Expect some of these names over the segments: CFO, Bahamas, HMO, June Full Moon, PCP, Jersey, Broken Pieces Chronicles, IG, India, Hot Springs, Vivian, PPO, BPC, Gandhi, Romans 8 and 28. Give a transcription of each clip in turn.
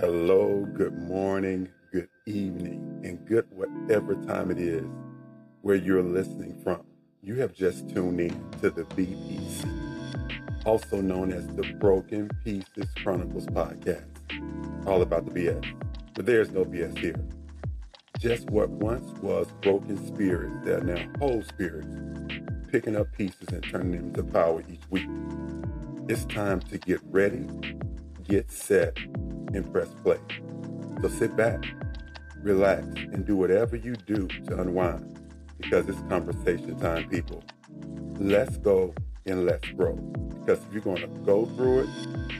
Hello, good morning, good evening, and good whatever time it is where you're listening from. You have just tuned in to the BPC, also known as the Broken Pieces Chronicles podcast. All about the BS, but there's no BS here. Just what once was broken spirits, they are now whole spirits, picking up pieces and turning them to power each week. It's time to get ready, get set, and press play. So sit back, relax, and do whatever you do to unwind, because it's conversation time, people. Let's go and let's grow, because if you're going to go through it,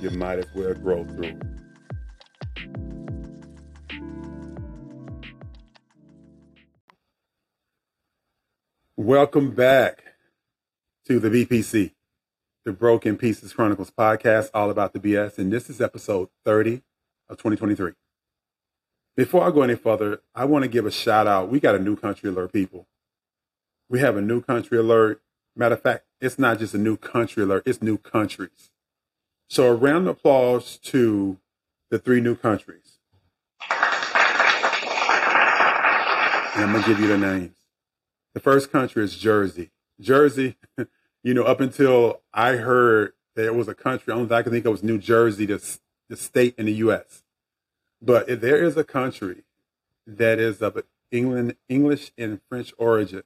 you might as well grow through it. Welcome back to the BPC, the Broken Pieces Chronicles podcast, all about the BS, and this is episode 30. Of 2023. Before I go any further, I want to give a shout out. We got a new country alert, people. We have a new country alert. Matter of fact, it's not just a new country alert, it's new countries. So a round of applause to the three new countries. And I'm going to give you the names. The first country is Jersey. Jersey, you know, up until I heard there was a country, only I can think it was New Jersey, the state in the U.S. But if there is a country that is of English and French origin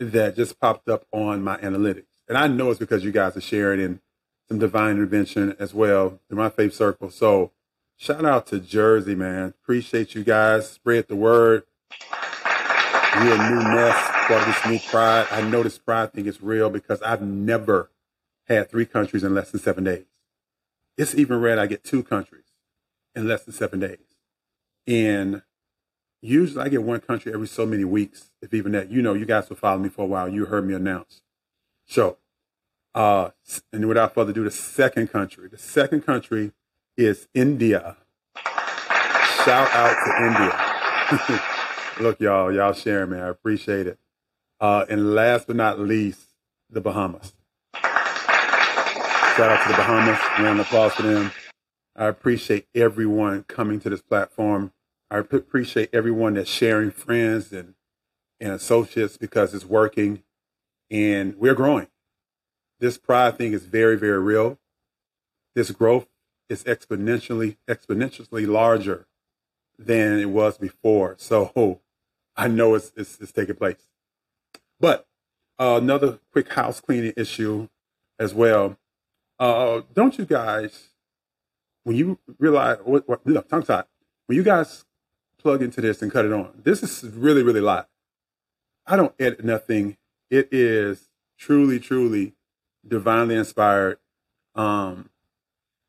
that just popped up on my analytics, and I know it's because you guys are sharing in some divine intervention as well through my faith circle. So shout out to Jersey, man. Appreciate you guys. Spread the word. You're a new nest for this new pride. I know this pride thing is real because I've never had three countries in less than 7 days. It's even rare I get two countries in less than 7 days. And usually I get one country every so many weeks, if even that. You know, you guys will follow me for a while. You heard me announce. So, and without further ado, the second country is India. Shout out to India. Look, y'all sharing, man. I appreciate it. And last but not least, the Bahamas. Shout out to the Bahamas. Round of applause for them. I appreciate everyone coming to this platform. I appreciate everyone that's sharing, friends and associates, because it's working and we're growing. This pride thing is very, very real. This growth is exponentially larger than it was before. So I know it's taking place. But another quick house cleaning issue as well. Don't you guys, when you realize, when you guys plug into this and cut it on, this is really, really live. I don't edit nothing. It is truly, truly divinely inspired. And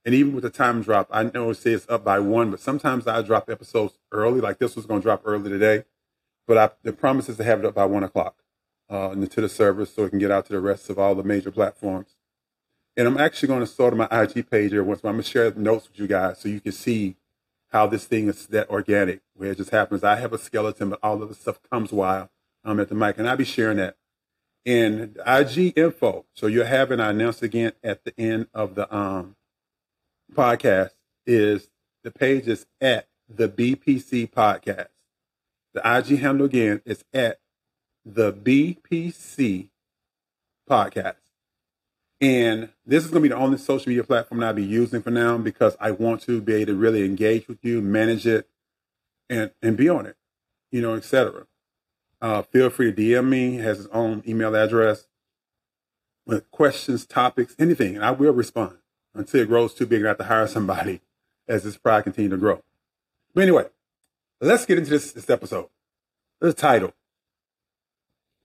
even with the time drop, I know it says up by one, but sometimes I drop episodes early, like this was going to drop early today. But the promise is to have it up by 1 o'clock to the service so it can get out to the rest of all the major platforms. And I'm actually going to start on my IG page here once. I'm going to share notes with you guys so you can see how this thing is that organic, where it just happens. I have a skeleton, but all of the stuff comes while I'm at the mic. And I'll be sharing that. And IG info. So you'll have it. I announced again at the end of the podcast is the page is at the BPC podcast. The IG handle again is at the BPC podcast. And this is going to be the only social media platform that I'll be using for now, because I want to be able to really engage with you, manage it, and be on it, you know, et cetera. Feel free to DM me. It has its own email address with questions, topics, anything. And I will respond until it grows too big and I have to hire somebody as this pride continues to grow. But anyway, let's get into this episode. The title,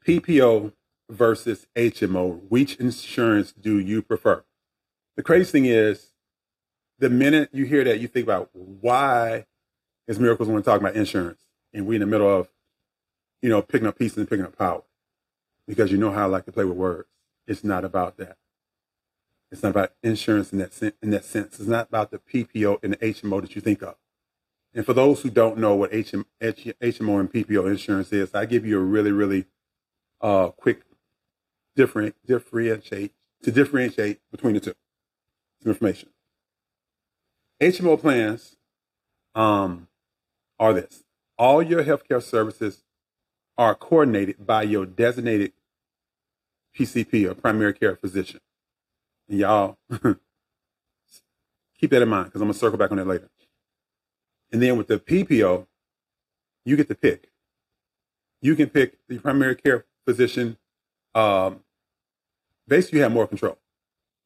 PPO versus HMO, which insurance do you prefer? The crazy thing is, the minute you hear that, you think about why is Miracles when talking about insurance, and we in the middle of, you know, picking up pieces and picking up power, because you know how I like to play with words. It's not about that. It's not about insurance in that sense. It's not about the PPO and the HMO that you think of. And for those who don't know what HMO and PPO insurance is, I give you a really, really quick differentiate between the two. Some information. HMO plans are this. All your healthcare services are coordinated by your designated PCP or primary care physician. And y'all, keep that in mind because I'm going to circle back on that later. And then with the PPO, you get to pick. You can pick the primary care physician. Basically, you have more control.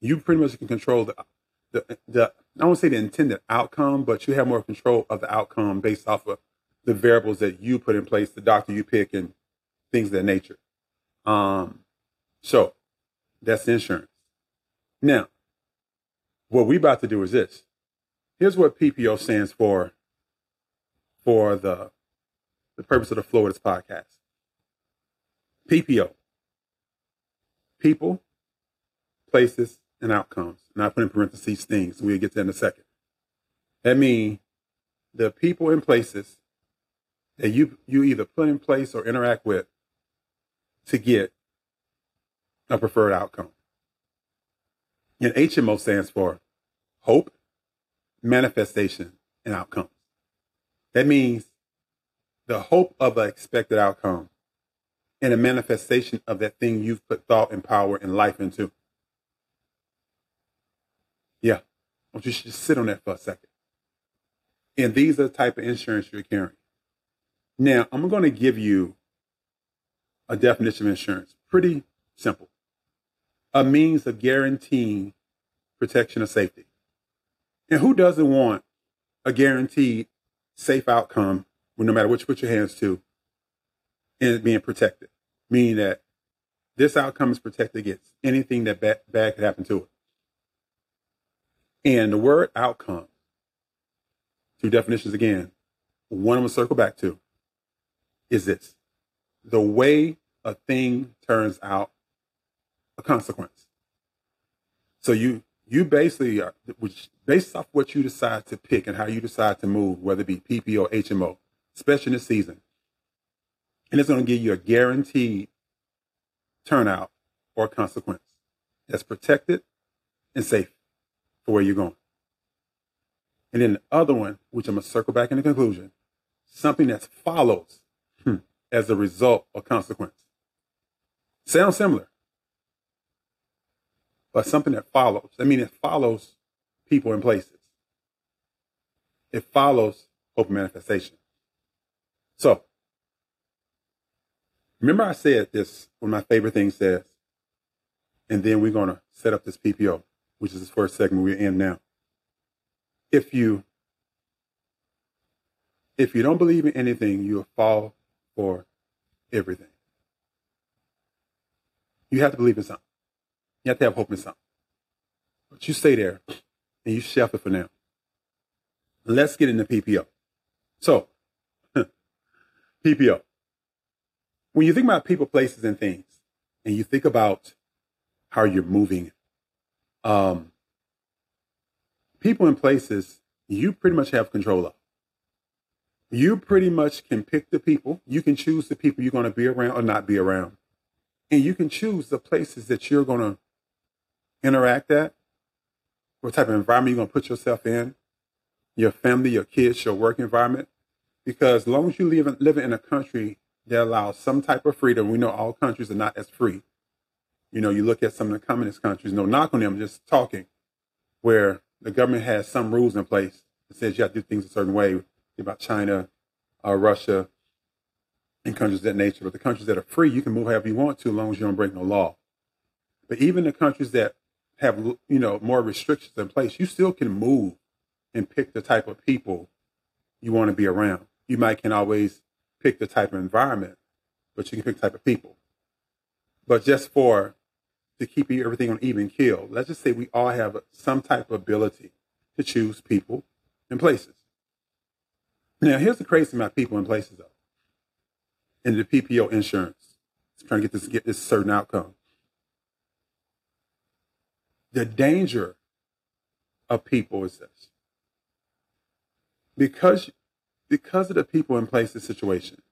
You pretty much can control the I won't say the intended outcome, but you have more control of the outcome based off of the variables that you put in place, the doctor you pick, and things of that nature. So that's insurance. Now, what we're about to do is this. Here's what PPO stands for the purpose of the flow of this podcast. PPO. People, places, and outcomes. And I put in parentheses things. We'll get to that in a second. That means the people and places that you either put in place or interact with to get a preferred outcome. And HMO stands for hope, manifestation, and outcomes. That means the hope of an expected outcome and a manifestation of that thing you've put thought and power and life into. Yeah, I want you to just sit on that for a second. And these are the type of insurance you're carrying. Now, I'm going to give you a definition of insurance. Pretty simple. A means of guaranteeing protection or safety. And who doesn't want a guaranteed safe outcome when no matter what you put your hands to and it being protected? Meaning that this outcome is protected against anything that bad could happen to it. And the word outcome, two definitions again, one I'm going to circle back to is this. The way a thing turns out, a consequence. So you basically are, which based off what you decide to pick and how you decide to move, whether it be PPO or HMO, especially in this season, and it's going to give you a guaranteed turnout or consequence that's protected and safe for where you're going. And then the other one, which I'm going to circle back in the conclusion, something that follows as a result or consequence. Sounds similar. But something that follows. I mean, it follows people and places. It follows hope and manifestation. So, remember I said this, one of my favorite things says, and then we're going to set up this PPO, which is this first segment we're in now. If you don't believe in anything, you'll fall for everything. You have to believe in something. You have to have hope in something. But you stay there and you shelf it for now. Let's get into PPO. So, PPO. When you think about people, places, and things, and you think about how you're moving, people and places you pretty much have control of. You pretty much can pick the people. You can choose the people you're going to be around or not be around. And you can choose the places that you're going to interact at, what type of environment you're going to put yourself in, your family, your kids, your work environment. Because as long as you live in a country that allows some type of freedom, we know all countries are not as free. You know, you look at some of the communist countries, no knock on them, just talking, where the government has some rules in place that says you have to do things a certain way. Think about China, Russia, and countries of that nature. But the countries that are free, you can move however you want to as long as you don't break no law. But even the countries that have, you know, more restrictions in place, you still can move and pick the type of people you want to be around. You might can always pick the type of environment, but you can pick the type of people. But just for to keep everything on even keel, let's just say we all have some type of ability to choose people and places. Now, here's the crazy thing about people and places, though. In the PPO insurance, it's trying to get this certain outcome. The danger of people is this. Because of the people and places situation,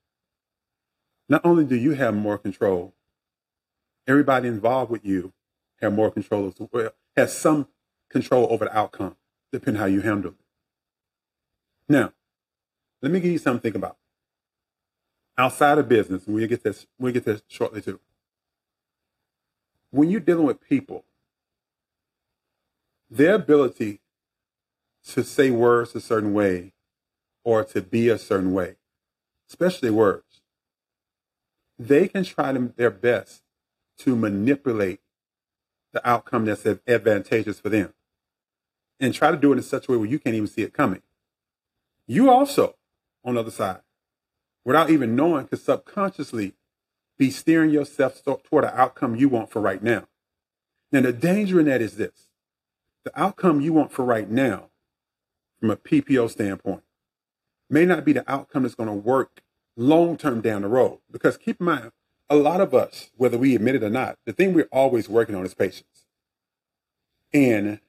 not only do you have more control, everybody involved with you have more control as well, has some control over the outcome, depending on how you handle it. Now, Let me give you something to think about. Outside of business, and we'll get this shortly too. When you're dealing with people, their ability to say words a certain way or to be a certain way, especially words, they can try their best to manipulate the outcome that's advantageous for them and try to do it in such a way where you can't even see it coming. You also, on the other side, without even knowing, could subconsciously be steering yourself toward an outcome you want for right now. Now, the danger in that is this. The outcome you want for right now, from a PPO standpoint, may not be the outcome that's going to work long-term down the road. Because keep in mind, a lot of us, whether we admit it or not, the thing we're always working on is patience. And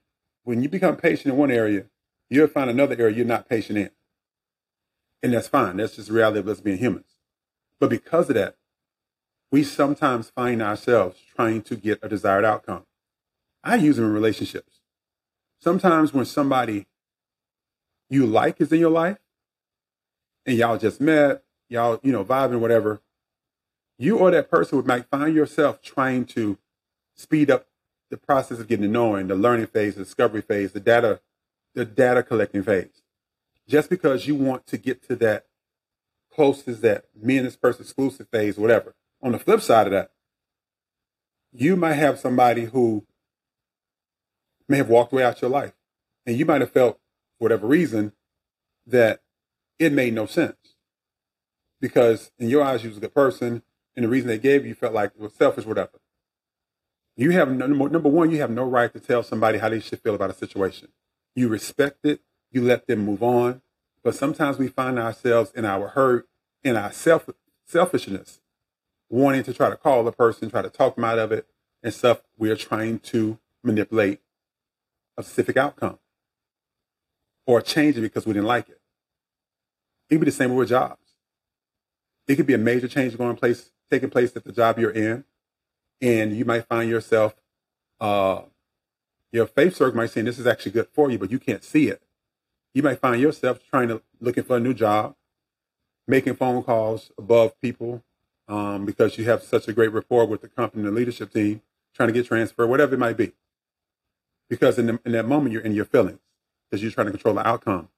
when you become patient in one area, you'll find another area you're not patient in. And that's fine. That's just the reality of us being humans. But because of that, we sometimes find ourselves trying to get a desired outcome. I use them in relationships. Sometimes when somebody you like is in your life and y'all just met, y'all, vibing, whatever, you or that person might find yourself trying to speed up the process of getting to knowing, the learning phase, the discovery phase, the data collecting phase. Just because you want to get to that closest, that me and this person exclusive phase, whatever. On the flip side of that, you might have somebody who may have walked away out your life, and you might have felt, for whatever reason, that it made no sense. Because in your eyes, you was a good person, and the reason they gave you felt like it was selfish, whatever. You have number one, you have no right to tell somebody how they should feel about a situation. You respect it. You let them move on. But sometimes we find ourselves in our hurt, in our selfishness, wanting to try to call the person, try to talk them out of it and stuff. We are trying to manipulate a specific outcome or change it because we didn't like it. It could be the same with jobs. It could be a major change taking place at the job you're in. And you might find yourself, your faith circle might say, this is actually good for you, but you can't see it. You might find yourself looking for a new job, making phone calls above people because you have such a great rapport with the company and the leadership team, trying to get transferred, whatever it might be. Because in that moment, you're in your feelings because you're trying to control the outcome.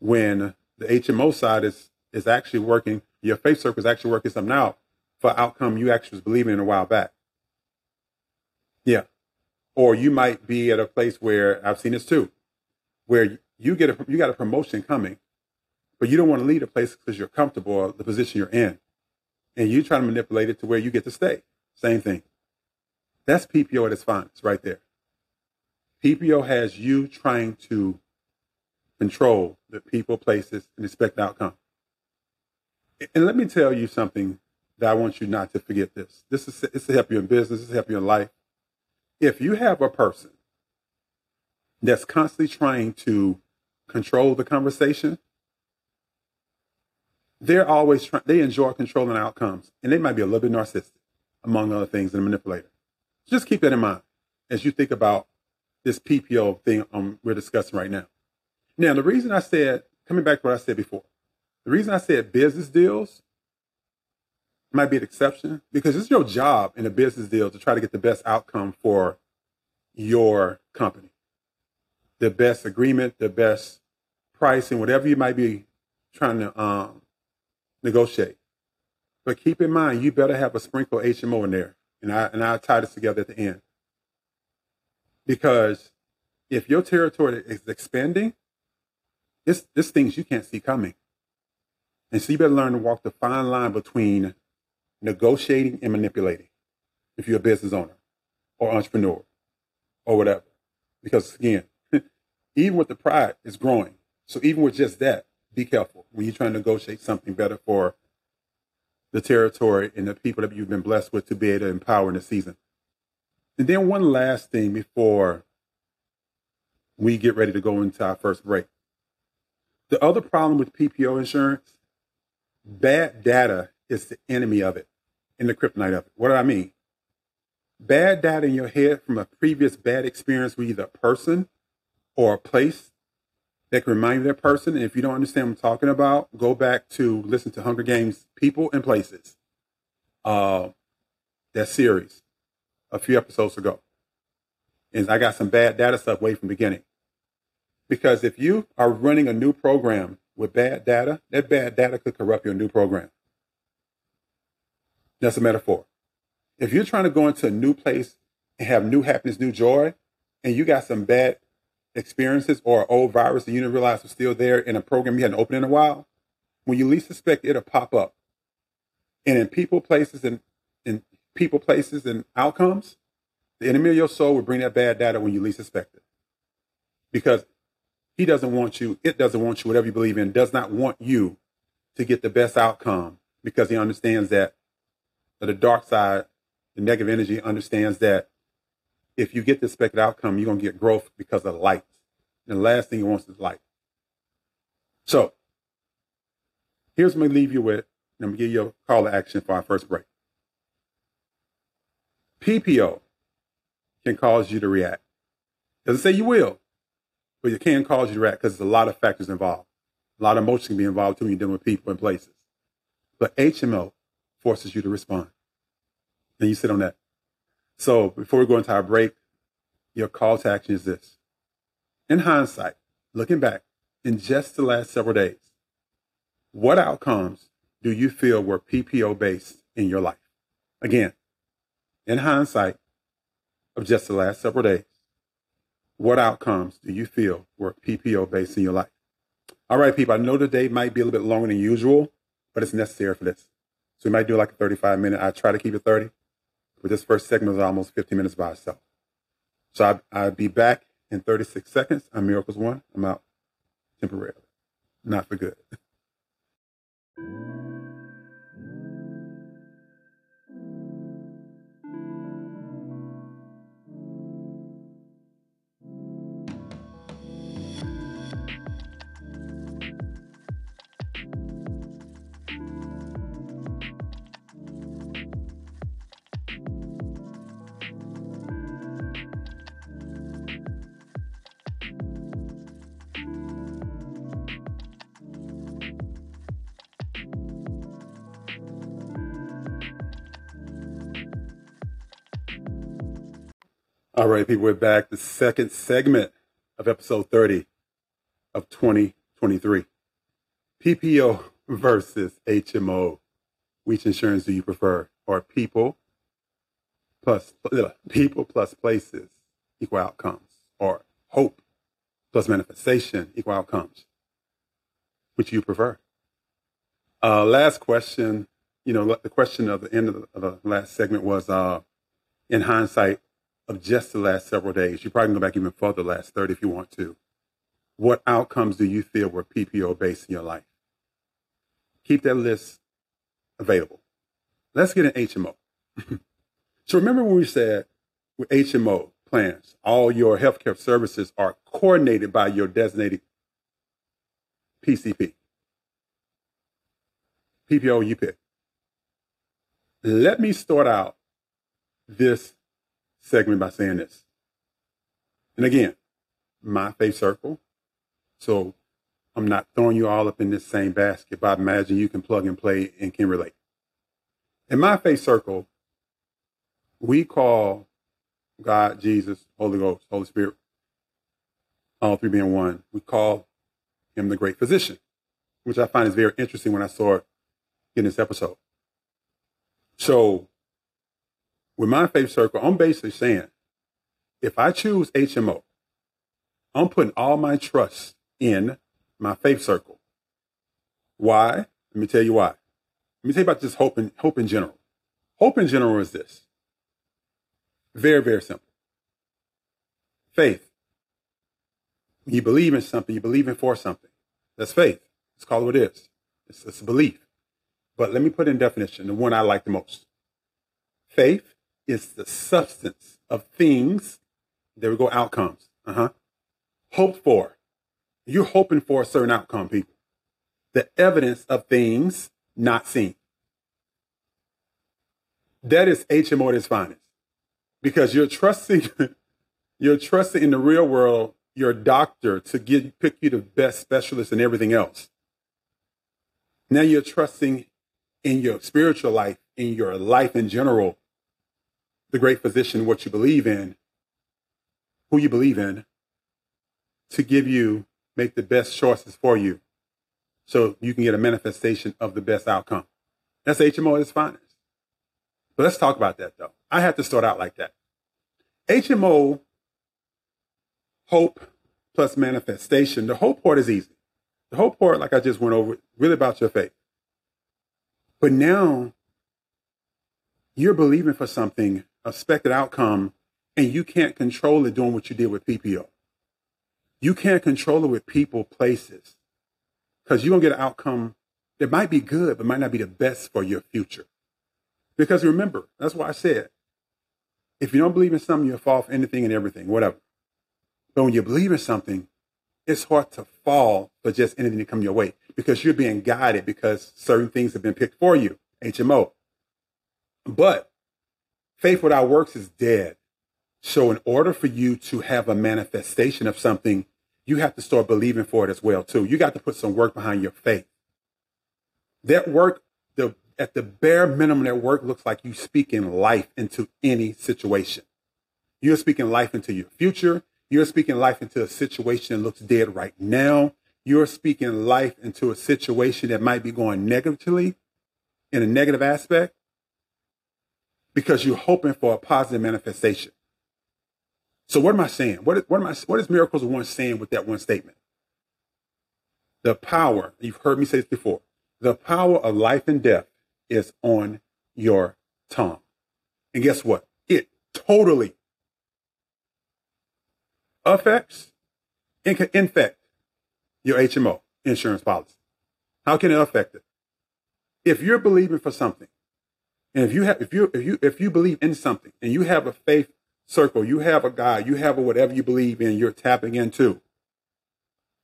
When the HMO side is actually working, your faith circle is actually working something out for an outcome you actually was believing in a while back. Yeah. Or you might be at a place where, I've seen this too, where you got a promotion coming, but you don't want to leave the place because you're comfortable or the position you're in. And you try to manipulate it to where you get to stay. Same thing. That's PPO at its finest right there. PPO has you trying to control the people, places, and expect the outcome. And let me tell you something that I want you not to forget this. This is to help you in business. This is to help you in life. If you have a person that's constantly trying to control the conversation, they're always they enjoy controlling outcomes, and they might be a little bit narcissistic, among other things, and a manipulator. Just keep that in mind as you think about this PPO thing we're discussing right now. Now, the reason I said, coming back to what I said before, the reason I said business deals might be an exception, because it's your job in a business deal to try to get the best outcome for your company. The best agreement, the best pricing, whatever you might be trying to negotiate. But keep in mind, you better have a sprinkle HMO in there. And I'll tie this together at the end. Because if your territory is expanding, it's things you can't see coming. And so you better learn to walk the fine line between negotiating and manipulating if you're a business owner or entrepreneur or whatever. Because again, even with the pride, it's growing. So even with just that, be careful when you're trying to negotiate something better for the territory and the people that you've been blessed with to be able to empower in the season. And then one last thing before we get ready to go into our first break. The other problem with PPO insurance, bad data is the enemy of it and the kryptonite of it. What do I mean? Bad data in your head from a previous bad experience with either a person or a place that can remind that person. And if you don't understand what I'm talking about, go back to listen to Hunger Games People and Places. That series a few episodes ago. And I got some bad data stuff way from the beginning. Because if you are running a new program with bad data, that bad data could corrupt your new program. That's a metaphor. If you're trying to go into a new place and have new happiness, new joy, and you got some bad experiences or old virus that you didn't realize was still there in a program you hadn't opened in a while, when you least suspect it, it'll pop up. And in people, places, and outcomes, the enemy of your soul will bring that bad data when you least suspect it. Because he doesn't want you, it doesn't want you, whatever you believe in, does not want you to get the best outcome, because he understands that the dark side, the negative energy, understands that if you get the expected outcome, you're going to get growth because of light. And the last thing he wants is light. So here's what I'm going to leave you with, and I'm going to give you a call to action for our first break. PPO can cause you to react. Doesn't say you will, but it can cause you to react because there's a lot of factors involved. A lot of emotions can be involved too when you're dealing with people and places. But HMO forces you to respond. And you sit on that. So before we go into our break, your call to action is this. In hindsight, looking back in just the last several days, what outcomes do you feel were PPO based in your life? Again, in hindsight of just the last several days, what outcomes do you feel were PPO based in your life? All right, people, I know today might be a little bit longer than usual, but it's necessary for this. So we might do like a 35-minute. I try to keep it 30, but this first segment is almost 15 minutes by itself. So I'll be back in 36 seconds. I'm Miracles One. I'm out temporarily, not for good. All right, people, we're back. The second segment of episode 30 of 2023. PPO versus HMO. Which insurance do you prefer? Or people plus places equal outcomes. Or hope plus manifestation equal outcomes. Which do you prefer? Last question, the question of the end of the last segment was, in hindsight, of just the last several days, you probably can go back even further, the last 30 if you want to. What outcomes do you feel were PPO based in your life? Keep that list available. Let's get an HMO. So remember when we said with HMO plans, all your healthcare services are coordinated by your designated PCP. PPO you pick. Let me start out this segment by saying this. And again, my faith circle. So I'm not throwing you all up in this same basket, but I imagine you can plug and play and can relate. In my faith circle, we call God, Jesus, Holy Ghost, Holy Spirit, all three being one. We call him the great physician, which I find is very interesting when I saw it in this episode. So with my faith circle, I'm basically saying, if I choose HMO, I'm putting all my trust in my faith circle. Why? Let me tell you why. Let me tell you about just hope in general. Hope in general is this. Very, very simple. Faith. When you believe in something, you believe in for something. That's faith. Let's call it what it is. It's a belief. But let me put in definition, the one I like the most. Faith is the substance of things, there we go, outcomes, hoped for. You're hoping for a certain outcome, people. The evidence of things not seen. That is HMO at its finest. Because you're trusting in the real world your doctor to pick you the best specialist and everything else. Now you're trusting in your spiritual life, in your life in general, the great physician, what you believe in, who you believe in, to make the best choices for you so you can get a manifestation of the best outcome. That's HMO at its finest. But let's talk about that, though. I had to start out like that. HMO, hope plus manifestation. The hope part is easy. The hope part, like I just went over, really about your faith. But now you're believing for something, expected outcome, and you can't control it doing what you did with PPO. You can't control it with people, places, because you're going to get an outcome that might be good, but might not be the best for your future. Because remember, that's why I said, if you don't believe in something, you'll fall for anything and everything, whatever. But when you believe in something, it's hard to fall for just anything to come your way because you're being guided because certain things have been picked for you, HMO. But faith without works is dead. So in order for you to have a manifestation of something, you have to start believing for it as well, too. You got to put some work behind your faith. That work, at the bare minimum, that work looks like you speaking life into any situation. You're speaking life into your future. You're speaking life into a situation that looks dead right now. You're speaking life into a situation that might be going negatively in a negative aspect because you're hoping for a positive manifestation. So what am I saying? What is Miracles of One saying with that one statement? The power, you've heard me say this before, the power of life and death is on your tongue. And guess what? It totally affects and can infect your HMO insurance policy. How can it affect it? If you're believing for something, and if you believe in something and you have a faith circle, you have a God, you have a whatever you believe in, you're tapping into.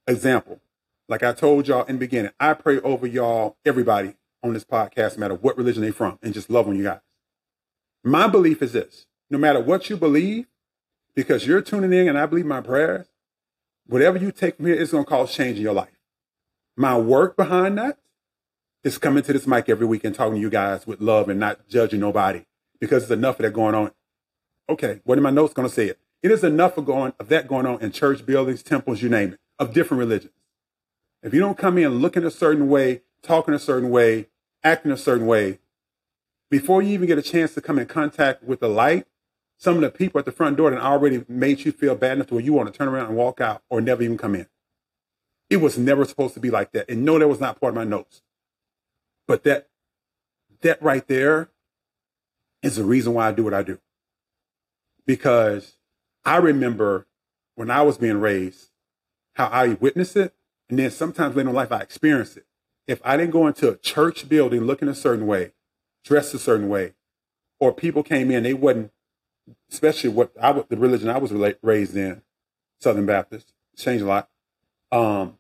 Example, like I told y'all in the beginning, I pray over y'all, everybody on this podcast, no matter what religion they're from, and just love on you guys. My belief is this, no matter what you believe, because you're tuning in and I believe my prayers, whatever you take from here is going to cause change in your life. My work behind that is coming to this mic every week and talking to you guys with love and not judging nobody because there's enough of that going on. Okay, what are my notes going to say? It is enough of that going on in church buildings, temples, you name it, of different religions. If you don't come in looking a certain way, talking a certain way, acting a certain way, before you even get a chance to come in contact with the light, some of the people at the front door that already made you feel bad enough to where you want to turn around and walk out or never even come in. It was never supposed to be like that. And no, that was not part of my notes. But that right there is the reason why I do what I do. Because I remember when I was being raised, how I witnessed it. And then sometimes later in life, I experienced it. If I didn't go into a church building looking a certain way, dressed a certain way, or people came in, they wouldn't, especially the religion I was raised in, Southern Baptist, changed a lot.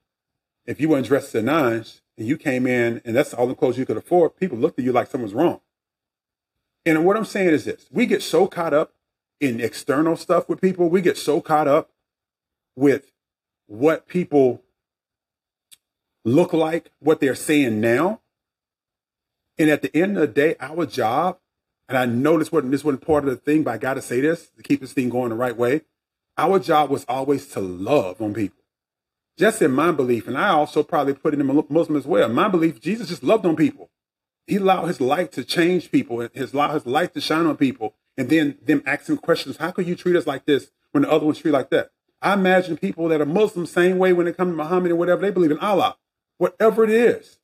If you weren't dressed to the nines and you came in and that's all the clothes you could afford, people looked at you like someone's wrong. And what I'm saying is this, we get so caught up in external stuff with people, we get so caught up with what people look like, what they're saying now. And at the end of the day, our job, and I know this wasn't part of the thing, but I got to say this to keep this thing going the right way. Our job was always to love on people. Just in my belief, and I also probably put it in Muslim as well, my belief, Jesus just loved on people. He allowed his light to change people, and allowed his light to shine on people. And then them asking questions, how could you treat us like this when the other ones treat like that? I imagine people that are Muslim same way when it comes to Muhammad or whatever, they believe in Allah. Whatever it is,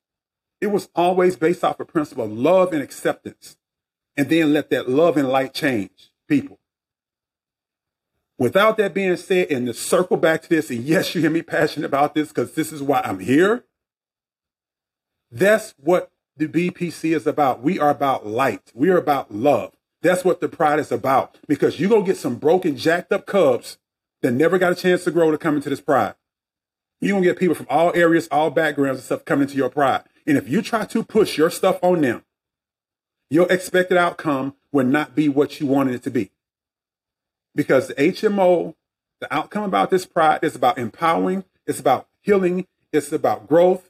it was always based off a principle of love and acceptance. And then let that love and light change people. Without that being said, and to circle back to this, and yes, you hear me passionate about this because this is why I'm here. That's what the BPC is about. We are about light. We are about love. That's what the pride is about, because you're going to get some broken, jacked up cubs that never got a chance to grow to come into this pride. You're going to get people from all areas, all backgrounds and stuff coming into your pride. And if you try to push your stuff on them, your expected outcome will not be what you wanted it to be. Because the HMO, The outcome about this pride is about empowering. It's about healing. It's about growth.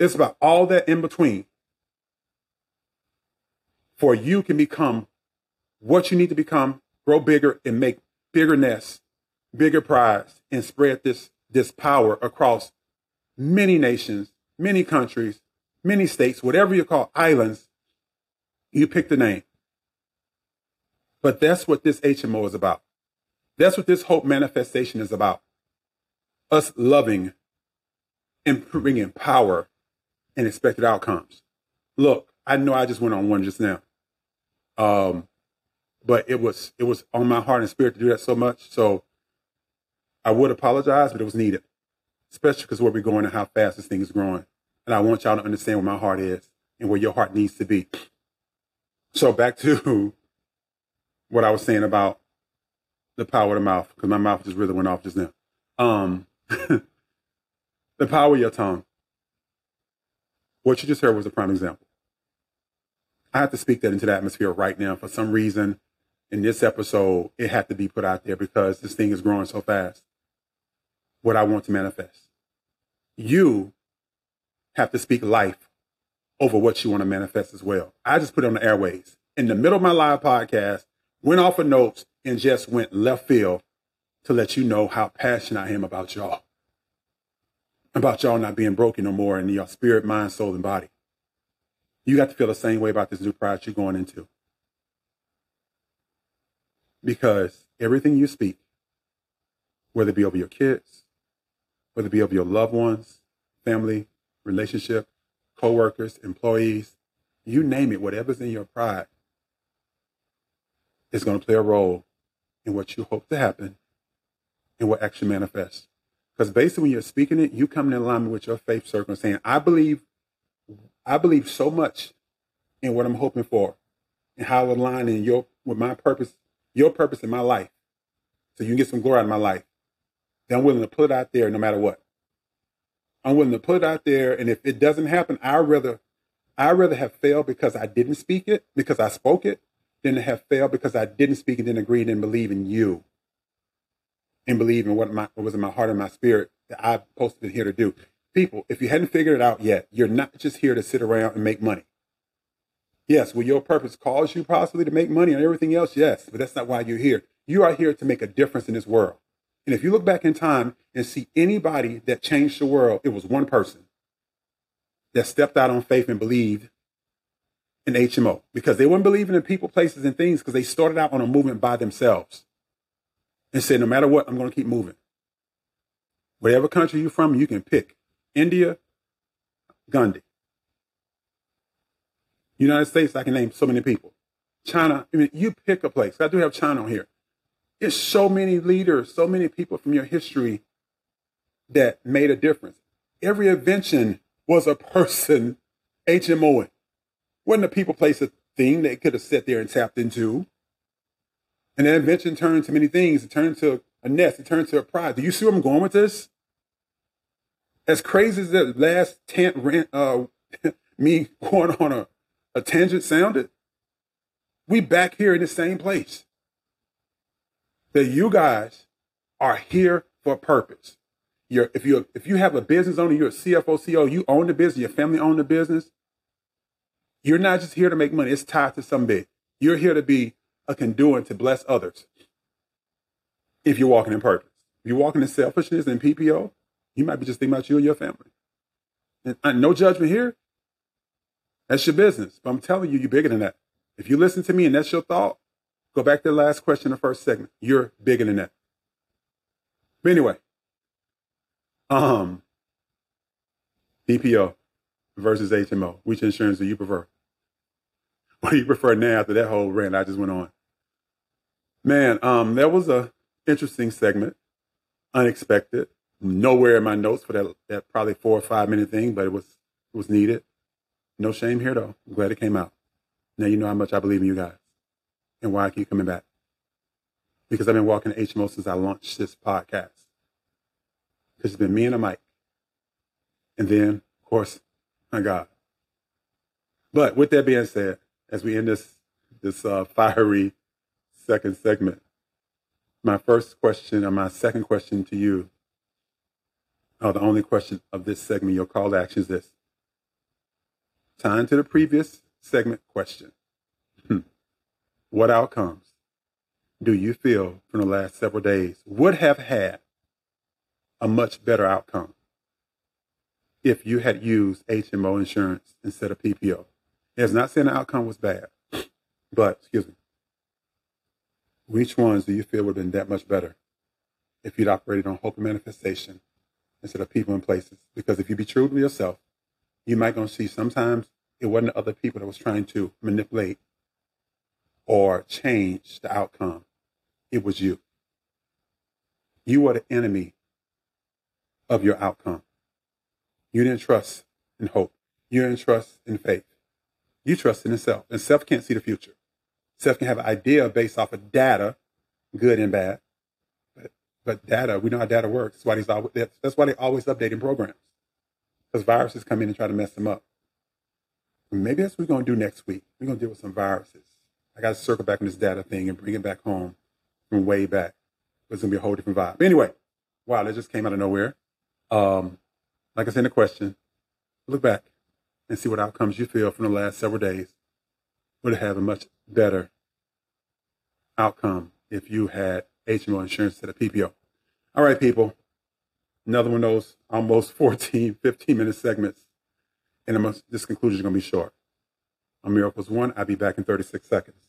It's about all that in between. For you can become what you need to become, grow bigger and make bigger nests, bigger prides, and spread this power across many nations, many countries, many states, whatever you call islands, you pick the name. But that's what this HMO is about. That's what this hope manifestation is about. Us loving and bringing power and expected outcomes. Look, I know I just went on one just now. But it was on my heart and spirit to do that so much. So I would apologize, but it was needed, especially because where we're going and how fast this thing is growing. And I want y'all to understand where my heart is and where your heart needs to be. So back to what I was saying about the power of the mouth, because my mouth just really went off just now. The power of your tongue. What you just heard was a prime example. I have to speak that into the atmosphere right now. For some reason, in this episode, it had to be put out there because this thing is growing so fast. What I want to manifest. You have to speak life over what you want to manifest as well. I just put it on the airways. In the middle of my live podcast, went off of notes, and just went left field to let you know how passionate I am about y'all. About y'all not being broken no more in your spirit, mind, soul, and body. You got to feel the same way about this new pride you're going into. Because everything you speak, whether it be over your kids, whether it be over your loved ones, family, relationship, co-workers, employees, you name it, whatever's in your pride, is going to play a role in what you hope to happen and what actually manifests. Because basically when you're speaking it, you come in alignment with your faith circle and saying, I believe so much in what I'm hoping for and how it aligns in with my purpose, your purpose in my life. So you can get some glory out of my life. Then I'm willing to put it out there no matter what. I'm willing to put it out there. And if it doesn't happen, I'd rather have failed because I didn't speak it, because I spoke it, than to have failed because I didn't speak and didn't agree and didn't believe in you and believe in what was in my heart and my spirit that I've supposed to be here to do. People, if you hadn't figured it out yet, you're not just here to sit around and make money. Yes, will your purpose cause you possibly to make money and everything else? Yes, but that's not why you're here. You are here to make a difference in this world. And if you look back in time and see anybody that changed the world, it was one person that stepped out on faith and believed an HMO, because they weren't believing in people, places, and things because they started out on a movement by themselves and said, no matter what, I'm going to keep moving. Whatever country you're from, you can pick India, Gandhi, United States. I can name so many people. China. I mean, you pick a place. I do have China on here. It's so many leaders, so many people from your history that made a difference. Every invention was a person HMOing. Wasn't a people, place, a thing they could have sat there and tapped into. And that invention turned to many things. It turned to a nest. It turned to a pride. Do you see where I'm going with this? As crazy as that last tent rant, me going on a tangent sounded, we back here in the same place. That you guys are here for a purpose. If you have a business owner, you're a CFO, CO, you own the business, your family own the business. You're not just here to make money. It's tied to some big. You're here to be a conduit to bless others. If you're walking in purpose, if you're walking in selfishness and PPO, you might be just thinking about you and your family. And no judgment here. That's your business. But I'm telling you, you're bigger than that. If you listen to me and that's your thought, go back to the last question, the first segment. You're bigger than that. But anyway, BPO. Versus HMO. Which insurance do you prefer? What do you prefer now after that whole rant I just went on? Man, that was a interesting segment. Unexpected. Nowhere in my notes for that probably 4 or 5 minute thing, but it was needed. No shame here though. I'm glad it came out. Now you know how much I believe in you guys and why I keep coming back. Because I've been walking to HMO since I launched this podcast. Because it's been me and a mic. And then, of course, my God. But with that being said, as we end this fiery second segment, my first question or my second question to you, or the only question of this segment, your call to action is this. Tying to the previous segment question. What outcomes do you feel from the last several days would have had a much better outcome if you had used HMO insurance instead of PPO? It's not saying the outcome was bad, but, excuse me, which ones do you feel would have been that much better if you'd operated on hope and manifestation instead of people and places? Because if you be true to yourself, you might going to see sometimes it wasn't the other people that was trying to manipulate or change the outcome. It was you. You were the enemy of your outcome. You didn't trust in hope. You didn't trust in faith. You trusted in self. And self can't see the future. Self can have an idea based off of data, good and bad. But data, we know how data works. That's why, they're always updating programs. Because viruses come in and try to mess them up. And maybe that's what we're going to do next week. We're going to deal with some viruses. I got to circle back on this data thing and bring it back home from way back. It's going to be a whole different vibe. But anyway, wow, that just came out of nowhere. Like I said in the question, look back and see what outcomes you feel from the last several days would have a much better outcome if you had HMO insurance instead of PPO. All right, people. Another one of those almost 15-minute segments. And this conclusion is going to be short. I'm Miracles One. I'll be back in 36 seconds.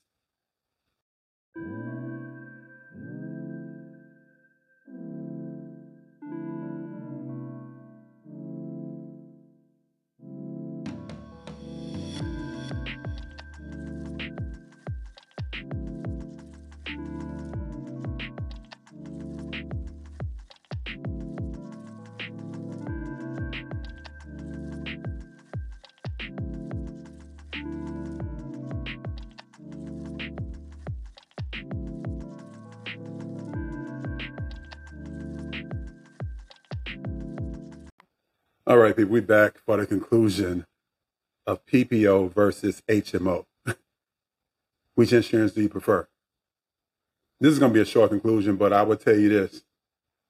All right, people, we're back for the conclusion of PPO versus HMO. Which insurance do you prefer? This is going to be a short conclusion, but I will tell you this.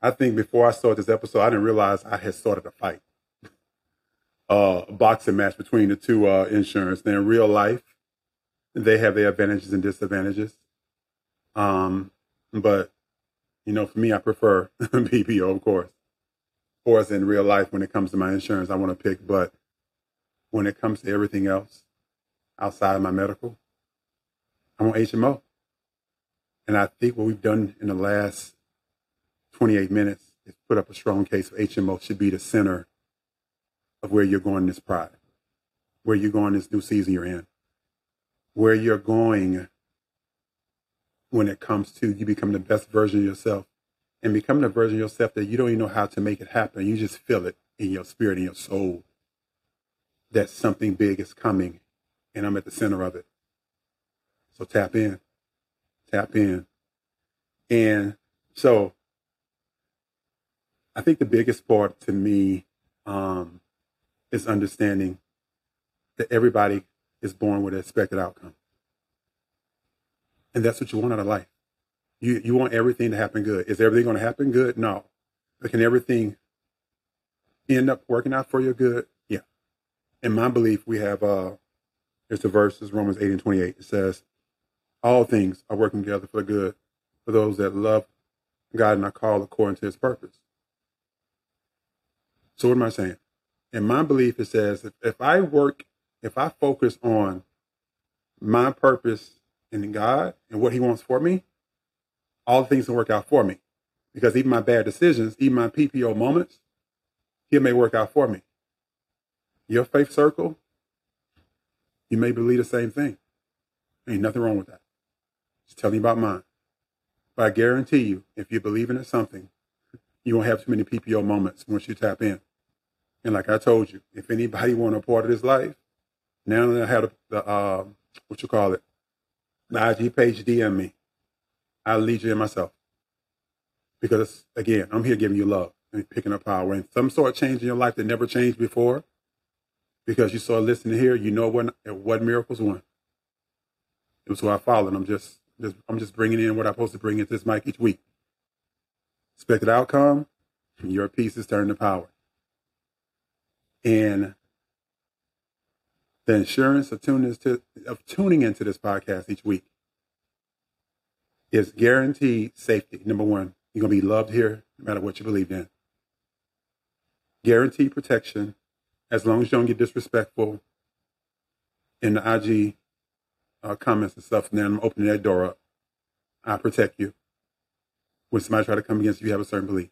I think before I started this episode, I didn't realize I had started a fight. A boxing match between the two insurance. Now, in real life, they have their advantages and disadvantages. But, you know, for me, I prefer PPO, of course. As in real life, when it comes to my insurance, I want to pick, but when it comes to everything else outside of my medical, I want HMO. And I think what we've done in the last 28 minutes is put up a strong case for HMO should be the center of where you're going this pride, where you're going this new season you're in, where you're going when it comes to you become the best version of yourself. And becoming a version of yourself that you don't even know how to make it happen. You just feel it in your spirit, in your soul, that something big is coming, and I'm at the center of it. So tap in. Tap in. And so I think the biggest part to me is understanding that everybody is born with an expected outcome. And that's what you want out of life. You want everything to happen good. Is everything going to happen good? No. But can everything end up working out for your good? Yeah. In my belief, we have, it's the verses, Romans 8 and 28. It says, all things are working together for the good for those that love God and are called according to his purpose. So what am I saying? In my belief, it says, if I focus on my purpose in God and what he wants for me, all things can work out for me, because even my bad decisions, even my PPO moments, he may work out for me. Your faith circle, you may believe the same thing. Ain't nothing wrong with that. Just tell me about mine. But I guarantee you, if you're believing in something, you won't have too many PPO moments once you tap in. And like I told you, if anybody want a part of this life, now that I have the IG page, DM me. I'll lead you in myself. Because, again, I'm here giving you love and picking up power and some sort of change in your life that never changed before. Because you saw, listening here, you know what Miracles One. It was who I followed. I'm just bringing in what I'm supposed to bring into this mic each week. Expected outcome, your pieces turn to power. And the insurance of tuning into this podcast each week is guaranteed safety. Number one, you're going to be loved here no matter what you believe in. Guaranteed protection as long as you don't get disrespectful in the IG comments and stuff. And then I'm opening that door up. I protect you. When somebody try to come against you, you have a certain belief.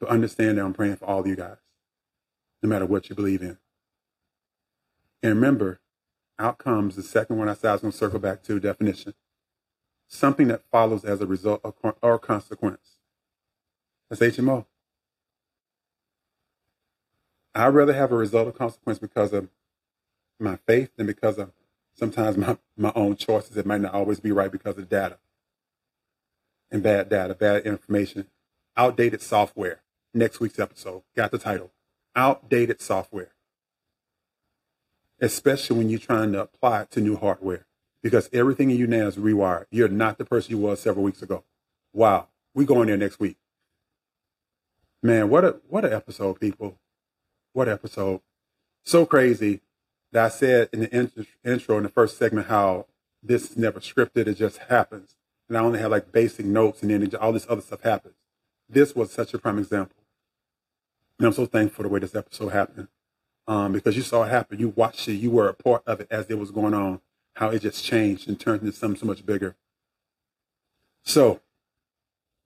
But understand that I'm praying for all of you guys, no matter what you believe in. And remember, outcomes, the second one I said I was going to circle back to, definition. Something that follows as a result or consequence. That's HMO. I'd rather have a result or consequence because of my faith than because of sometimes my own choices that might not always be right because of data. And bad data, bad information, outdated software. Next week's episode, got the title. Outdated software. Especially when you're trying to apply it to new hardware. Because everything in you now is rewired. You're not the person you was several weeks ago. Wow. We going there next week. Man, what an episode, people. What episode. So crazy that I said in the intro in the first segment how this is never scripted. It just happens. And I only had like basic notes and then all this other stuff happens. This was such a prime example. And I'm so thankful for the way this episode happened. Because you saw it happen. You watched it. You were a part of it as it was going on. How it just changed and turned into something so much bigger. So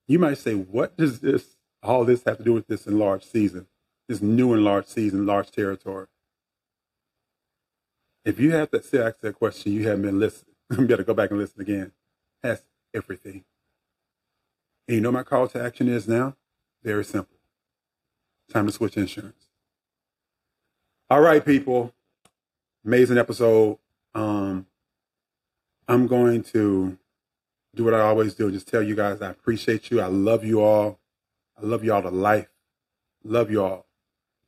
you might say, what does this, all this have to do with this enlarged season? This new enlarged season, large territory. If you have to ask that question, you haven't been listening. You better go back and listen again. That's everything. And you know my call to action is now? Very simple. Time to switch insurance. All right, people. Amazing episode. I'm going to do what I always do. Just tell you guys I appreciate you. I love you all. I love y'all to life. Love y'all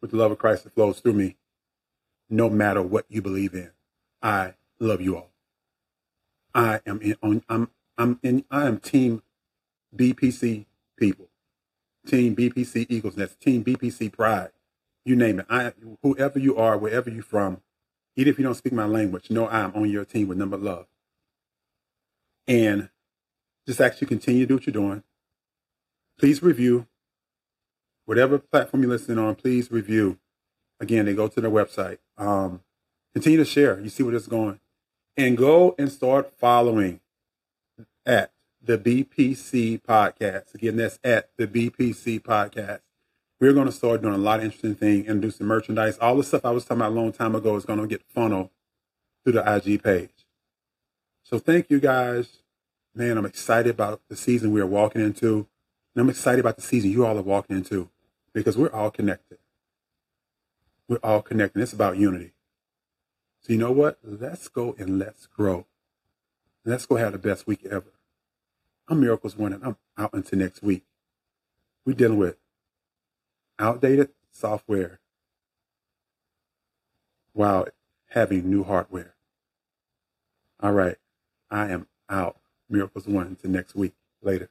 with the love of Christ that flows through me. No matter what you believe in, I love you all. I am Team BPC people. Team BPC Eagles Nest. Team BPC Pride. You name it. Whoever you are, wherever you're from, even if you don't speak my language, know I am on your team with number love. And just actually continue to do what you're doing. Please review. Whatever platform you're listening on, please review. Again, they go to their website. Continue to share. You see where this is going. And go and start following at the BPC Podcast. Again, that's at the BPC Podcast. We're going to start doing a lot of interesting things, introducing merchandise. All the stuff I was talking about a long time ago is going to get funneled through the IG page. So thank you guys. Man, I'm excited about the season we are walking into. And I'm excited about the season you all are walking into because we're all connected. We're all connected. It's about unity. So you know what? Let's go and let's grow. Let's go have the best week ever. I'm Miracles One, and I'm out until next week. We're dealing with outdated software while having new hardware. All right. I am out. Miracles One until next week. Later.